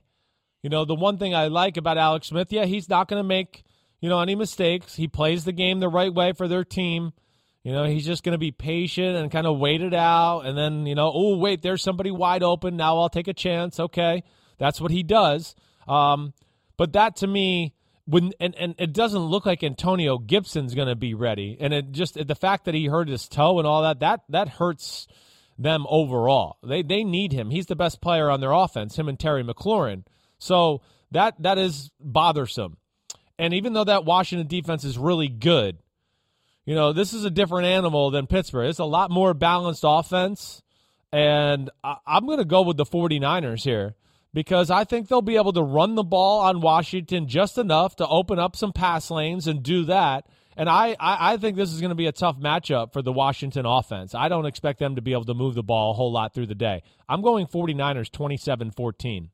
You know, the one thing I like about Alex Smith, yeah, he's not going to make, you know, any mistakes. He plays the game the right way for their team. You know, he's just going to be patient and kind of wait it out. And then, you know, oh, wait, there's somebody wide open. Now I'll take a chance. Okay, that's what he does. Um, but that to me, when and, and it doesn't look like Antonio Gibson's going to be ready. And it just the fact that he hurt his toe and all that, that that hurts them overall. They they need him. He's the best player on their offense, him and Terry McLaurin. So that that is bothersome. And even though that Washington defense is really good, you know, this is a different animal than Pittsburgh. It's a lot more balanced offense. And I, I'm going to go with the 49ers here, because I think they'll be able to run the ball on Washington just enough to open up some pass lanes and do that. And I, I, I think this is going to be a tough matchup for the Washington offense. I don't expect them to be able to move the ball a whole lot through the day. I'm going 49ers twenty-seven fourteen.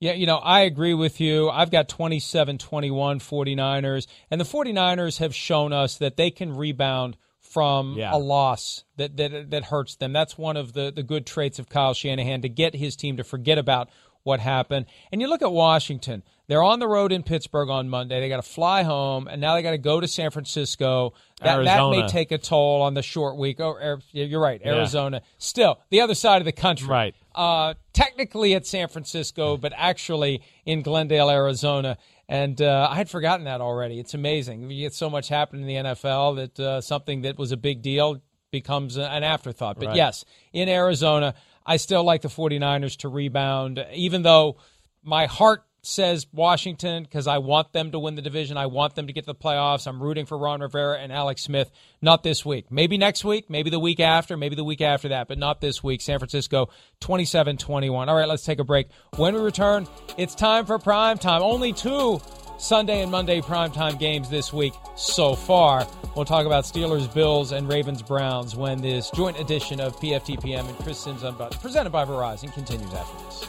Yeah, you know, I agree with you. I've got twenty-seven twenty-one 49ers. And the 49ers have shown us that they can rebound from yeah. a loss that, that that hurts them. That's one of the, the good traits of Kyle Shanahan, to get his team to forget about what happened. And you look at Washington. They're on the road in Pittsburgh on Monday. They got to fly home, and now they got to go to San Francisco. That, that may take a toll on the short week. Oh, you're right, Arizona. Yeah. Still, the other side of the country. Right. Uh, technically at San Francisco, but actually in Glendale, Arizona. And uh, I had forgotten that already. It's amazing. You get so much happening in the N F L that uh, something that was a big deal becomes an afterthought. But, right. yes, in Arizona, I still like the 49ers to rebound, even though my heart says Washington because I want them to win the division. I want them to get to the playoffs. I'm rooting for Ron Rivera and Alex Smith. Not this week. Maybe next week. Maybe the week after. Maybe the week after that. But not this week. San Francisco twenty-seven twenty-one. All right, let's take a break. When we return, it's time for prime time. Only two Sunday and Monday primetime games this week so far. We'll talk about Steelers, Bills, and Ravens, Browns when this joint edition of P F T P M and Chris Sims Unbutton, presented by Verizon, continues after this.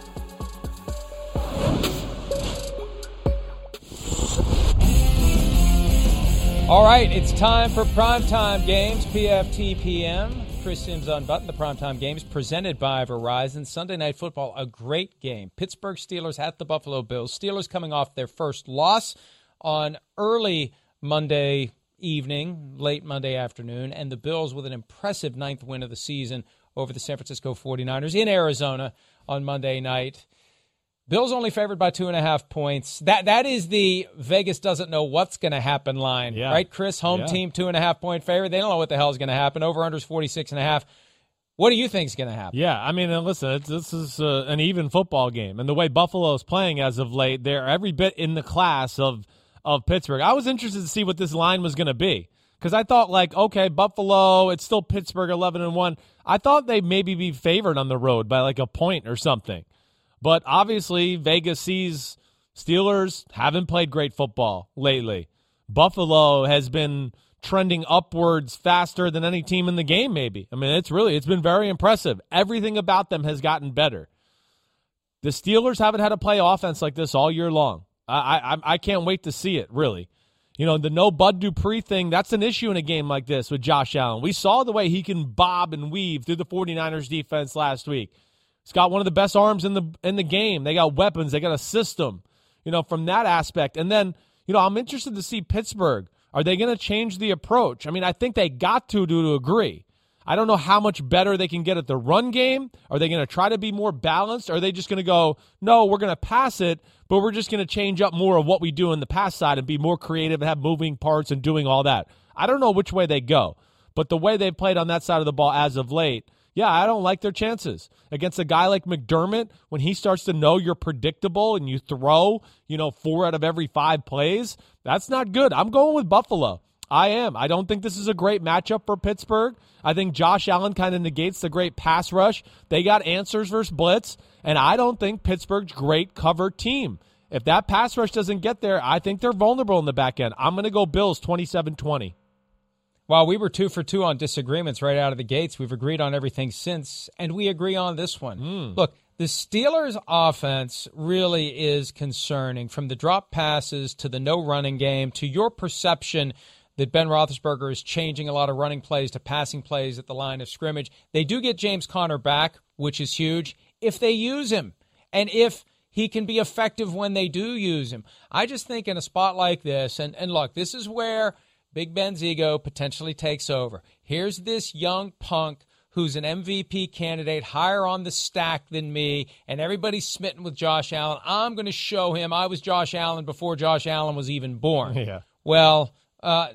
All right, it's time for primetime games, P F T P M. Chris Sims Unbutton, the primetime games presented by Verizon. Sunday Night Football, a great game. Pittsburgh Steelers at the Buffalo Bills. Steelers coming off their first loss on early Monday evening, late Monday afternoon, and the Bills with an impressive ninth win of the season over the San Francisco forty-niners in Arizona on Monday night. Bills only favored by two and a half points. That That is the Vegas doesn't know what's going to happen line, yeah. right, Chris? Home yeah. team, two and a half point favorite. They don't know what the hell is going to happen. Over-under is forty-six and a half. What do you think is going to happen? Yeah, I mean, listen, it's, this is uh, an even football game. And the way Buffalo is playing as of late, they're every bit in the class of of Pittsburgh. I was interested to see what this line was going to be because I thought, like, okay, Buffalo, it's still Pittsburgh eleven and one. I thought they'd maybe be favored on the road by, like, a point or something. But obviously, Vegas sees Steelers haven't played great football lately. Buffalo has been trending upwards faster than any team in the game, maybe. I mean, it's really, it's been very impressive. Everything about them has gotten better. The Steelers haven't had to play offense like this all year long. I I, I can't wait to see it, really. You know, the no Bud Dupree thing, that's an issue in a game like this with Josh Allen. We saw the way he can bob and weave through the forty-niners defense last week. He's got one of the best arms in the in the game. They got weapons. They got a system, you know, from that aspect. And then, you know, I'm interested to see Pittsburgh. Are they going to change the approach? I mean, I think they got to do to agree. I don't know how much better they can get at the run game. Are they going to try to be more balanced? Are they just going to go, no, we're going to pass it, but we're just going to change up more of what we do in the pass side and be more creative and have moving parts and doing all that? I don't know which way they go, but the way they've played on that side of the ball as of late, yeah, I don't like their chances. Against a guy like McDermott, when he starts to know you're predictable and you throw, you know, four out of every five plays, that's not good. I'm going with Buffalo. I am. I don't think this is a great matchup for Pittsburgh. I think Josh Allen kind of negates the great pass rush. They got answers versus blitz, and I don't think Pittsburgh's great cover team. If that pass rush doesn't get there, I think they're vulnerable in the back end. I'm going to go Bills twenty-seven twenty. While we were two for two on disagreements right out of the gates, we've agreed on everything since, and we agree on this one. Mm. Look, the Steelers' offense really is concerning, from the drop passes to the no running game to your perception that Ben Roethlisberger is changing a lot of running plays to passing plays at the line of scrimmage. They do get James Conner back, which is huge, if they use him and if he can be effective when they do use him. I just think in a spot like this, and, and look, this is where Big Ben's ego potentially takes over. Here's this young punk who's an M V P candidate, higher on the stack than me, and everybody's smitten with Josh Allen. I'm going to show him I was Josh Allen before Josh Allen was even born. Yeah. Well, uh,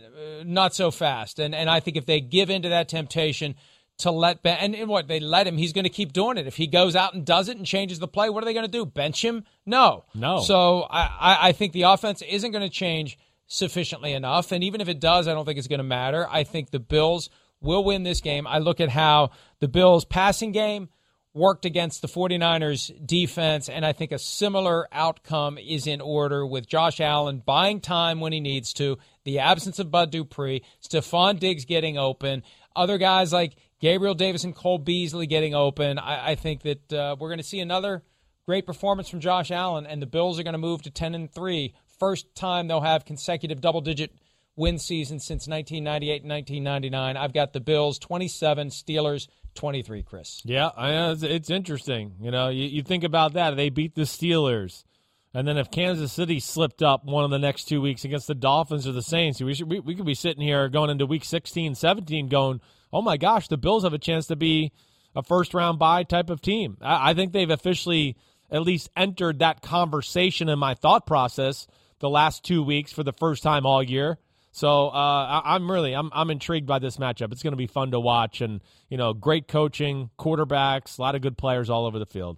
not so fast. And and I think if they give in to that temptation to let Ben, and, and what, they let him, he's going to keep doing it. If he goes out and does it and changes the play, what are they going to do? Bench him? No. No. So I, I think the offense isn't going to change sufficiently enough, and even if it does, I don't think it's going to matter. I think the Bills will win this game. I look at how the Bills' passing game worked against the forty-niners defense, and I think a similar outcome is in order, with Josh Allen buying time when he needs to, the absence of Bud Dupree, Stephon Diggs getting open, other guys like Gabriel Davis and Cole Beasley getting open. I, I think that uh, we're going to see another great performance from Josh Allen, and the Bills are going to move to ten and three. First time they'll have consecutive double-digit win seasons since nineteen ninety-eight and nineteen ninety-nine. I've got the Bills twenty-seven, Steelers twenty-three, Chris. Yeah, I, it's, it's interesting. You know, you, you think about that. They beat the Steelers. And then if Kansas City slipped up one of the next two weeks against the Dolphins or the Saints, we, should, we, we could be sitting here going into week sixteen, seventeen going, oh, my gosh, the Bills have a chance to be a first-round bye type of team. I, I think they've officially at least entered that conversation in my thought process the last two weeks for the first time all year. So uh, I, I'm really, I'm I'm intrigued by this matchup. It's going to be fun to watch, and, you know, great coaching, quarterbacks, a lot of good players all over the field.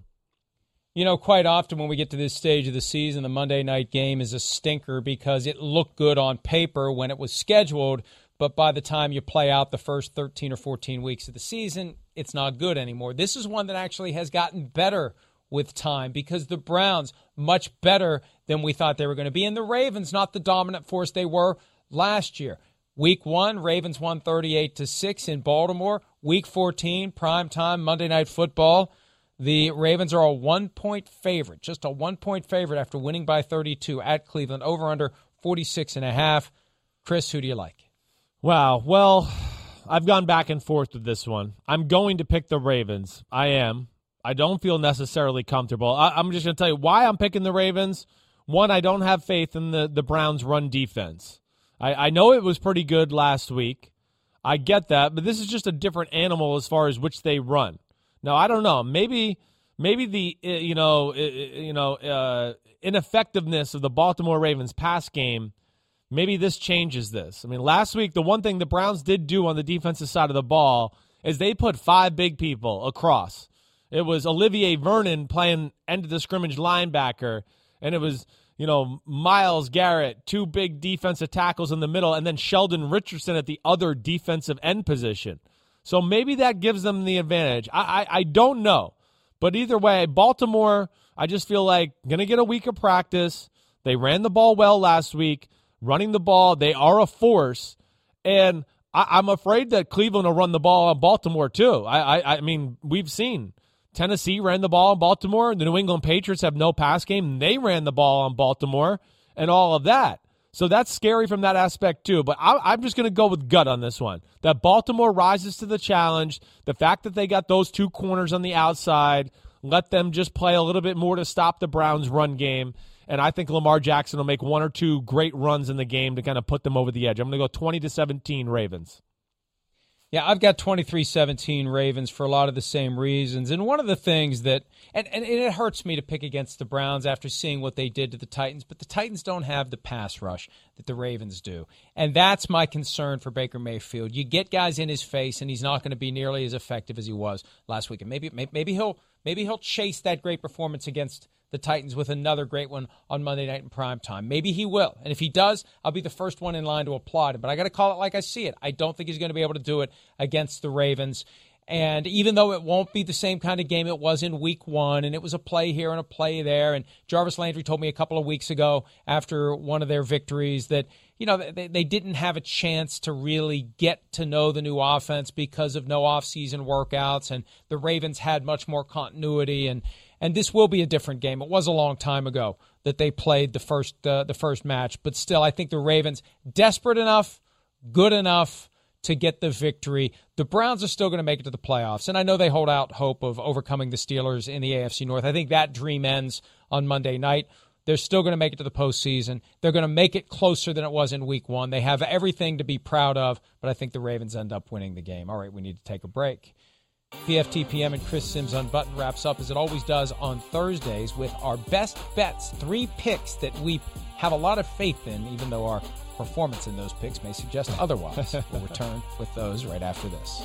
You know, quite often when we get to this stage of the season, the Monday night game is a stinker because it looked good on paper when it was scheduled, but by the time you play out the first thirteen or fourteen weeks of the season, it's not good anymore. This is one that actually has gotten better with time, because the Browns, much better than we thought they were going to be, and the Ravens, not the dominant force they were last year. Week one, Ravens won thirty-eight to six in Baltimore. Week fourteen, primetime Monday Night Football. The Ravens are a one-point favorite, just a one-point favorite after winning by thirty-two at Cleveland. Over under forty-six and a half. Chris, who do you like? Wow. Well, I've gone back and forth with this one. I'm going to pick the Ravens. I am. I don't feel necessarily comfortable. I, I'm just going to tell you why I'm picking the Ravens. One, I don't have faith in the, the Browns' run defense. I, I know it was pretty good last week. I get that, but this is just a different animal as far as which they run. Now, I don't know. Maybe maybe the you know you know uh, ineffectiveness of the Baltimore Ravens pass game, maybe this changes this. I mean, last week, the one thing the Browns did do on the defensive side of the ball is they put five big people across. It was Olivier Vernon playing end of the scrimmage linebacker, and it was, you know, Myles Garrett, two big defensive tackles in the middle, and then Sheldon Richardson at the other defensive end position. So maybe that gives them the advantage. I, I, I don't know. But either way, Baltimore, I just feel like, going to get a week of practice. They ran the ball well last week. Running the ball, they are a force. And I, I'm afraid that Cleveland will run the ball on Baltimore too. I, I, I mean, we've seen Tennessee ran the ball on Baltimore. The New England Patriots have no pass game. They ran the ball on Baltimore and all of that. So that's scary from that aspect too. But I, I'm just going to go with gut on this one, that Baltimore rises to the challenge. The fact that they got those two corners on the outside let them just play a little bit more to stop the Browns' run game. And I think Lamar Jackson will make one or two great runs in the game to kind of put them over the edge. I'm going to go twenty to seventeen Ravens. Yeah, I've got twenty-three seventeen Ravens for a lot of the same reasons. And one of the things that and, – and it hurts me to pick against the Browns after seeing what they did to the Titans, but the Titans don't have the pass rush that the Ravens do. And that's my concern for Baker Mayfield. You get guys in his face, and he's not going to be nearly as effective as he was last week. And maybe, maybe, he'll, maybe he'll chase that great performance against – the Titans with another great one on Monday night in primetime. Maybe he will. And if he does, I'll be the first one in line to applaud him. But I got to call it like I see it. I don't think he's going to be able to do it against the Ravens. And even though it won't be the same kind of game it was in week one, and it was a play here and a play there, and Jarvis Landry told me a couple of weeks ago after one of their victories that, you know, they, they didn't have a chance to really get to know the new offense because of no offseason workouts, and the Ravens had much more continuity, and And this will be a different game. It was a long time ago that they played the first uh, the first match. But still, I think the Ravens, desperate enough, good enough to get the victory. The Browns are still going to make it to the playoffs. And I know they hold out hope of overcoming the Steelers in the A F C North. I think that dream ends on Monday night. They're still going to make it to the postseason. They're going to make it closer than it was in week one. They have everything to be proud of. But I think the Ravens end up winning the game. All right, we need to take a break. P F T P M and Chris Sims Unbutton wraps up, as it always does, on Thursdays with our best bets, three picks that we have a lot of faith in, even though our performance in those picks may suggest otherwise. We'll return with those right after this.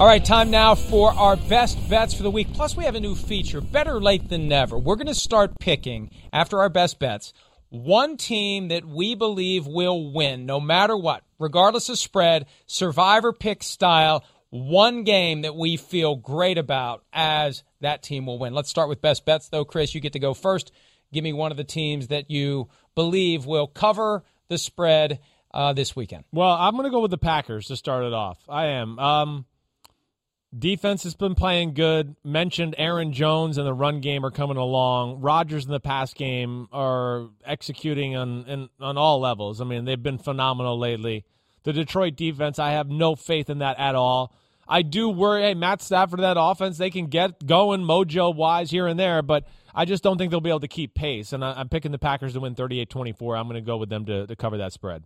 All right, time now for our best bets for the week. Plus, we have a new feature, Better Late Than Never. We're going to start picking, after our best bets, one team that we believe will win, no matter what, regardless of spread, survivor pick style, one game that we feel great about as that team will win. Let's start with best bets, though. Chris, you get to go first. Give me one of the teams that you believe will cover the spread uh, this weekend. Well, I'm going to go with the Packers to start it off. I am. Um, defense has been playing good. Mentioned Aaron Jones and the run game are coming along. Rodgers in the pass game are executing on, on on all levels. I mean, they've been phenomenal lately. The Detroit defense, I have no faith in that at all. I do worry, hey, Matt Stafford, that offense, they can get going mojo-wise here and there, but I just don't think they'll be able to keep pace. And I, I'm picking the Packers to win thirty-eight twenty-four. I'm going to go with them to, to cover that spread.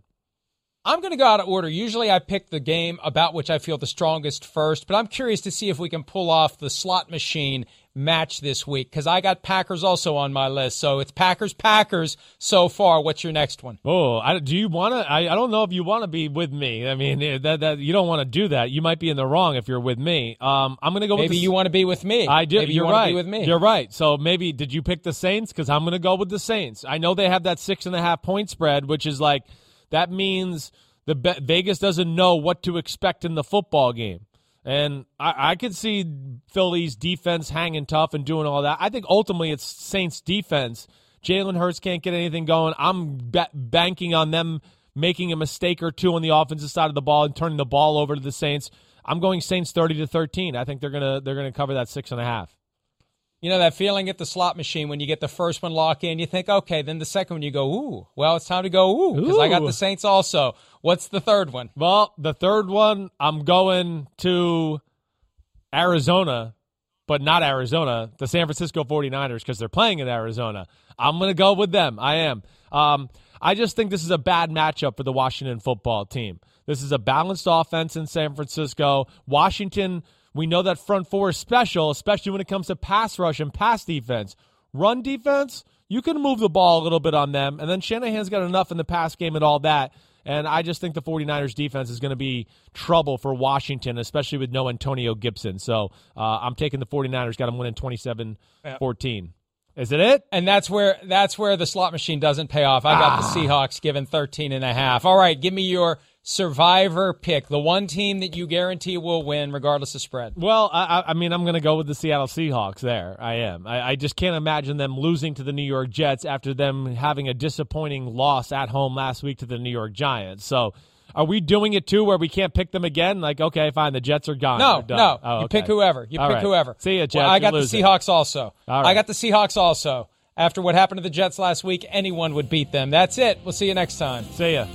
I'm going to go out of order. Usually I pick the game about which I feel the strongest first, but I'm curious to see if we can pull off the slot machine match this week, because I got Packers also on my list. So it's Packers, Packers so far. What's your next one? Oh, I, do you want to? I, I don't know if you want to be with me. I mean, that, that you don't want to do that. You might be in the wrong if you're with me. Um, I'm going to go maybe with the, you want to be with me. I do. Maybe you're you right. Be with me. You're right. So maybe did you pick the Saints? Because I'm going to go with the Saints. I know they have that six and a half point spread, which is like, that means the be- Vegas doesn't know what to expect in the football game. And I, I could see Philly's defense hanging tough and doing all that. I think ultimately it's Saints' defense. Jalen Hurts can't get anything going. I'm be- banking on them making a mistake or two on the offensive side of the ball and turning the ball over to the Saints. I'm going Saints thirty to thirteen. I think they're gonna they're gonna cover that six and a half. You know, that feeling at the slot machine when you get the first one locked in, you think, okay, then the second one you go, ooh, well, it's time to go, ooh, because I got the Saints also. What's the third one? Well, the third one, I'm going to Arizona but not Arizona, the San Francisco 49ers, because they're playing in Arizona. I'm going to go with them. I am. Um, I just think this is a bad matchup for the Washington football team. This is a balanced offense in San Francisco. Washington, we know that front four is special, especially when it comes to pass rush and pass defense. Run defense, you can move the ball a little bit on them, and then Shanahan's got enough in the pass game and all that. And I just think the 49ers defense is going to be trouble for Washington, especially with no Antonio Gibson. So uh, I'm taking the 49ers, got them winning twenty-seven fourteen. Is it it? And that's where that's where the slot machine doesn't pay off. I got ah. the Seahawks given thirteen and a half. All right, give me your survivor pick, the one team that you guarantee will win regardless of spread. Well, I, I mean, I'm going to go with the Seattle Seahawks there. I am. I, I just can't imagine them losing to the New York Jets after them having a disappointing loss at home last week to the New York Giants. So are we doing it, too, where we can't pick them again? Like, okay, fine, the Jets are gone. No, done. no. Oh, you okay. pick whoever. You All pick right. whoever. See ya, Jets. Well, I got the Seahawks also. Right. I got the Seahawks also. After what happened to the Jets last week, anyone would beat them. That's it. We'll see you next time. See ya.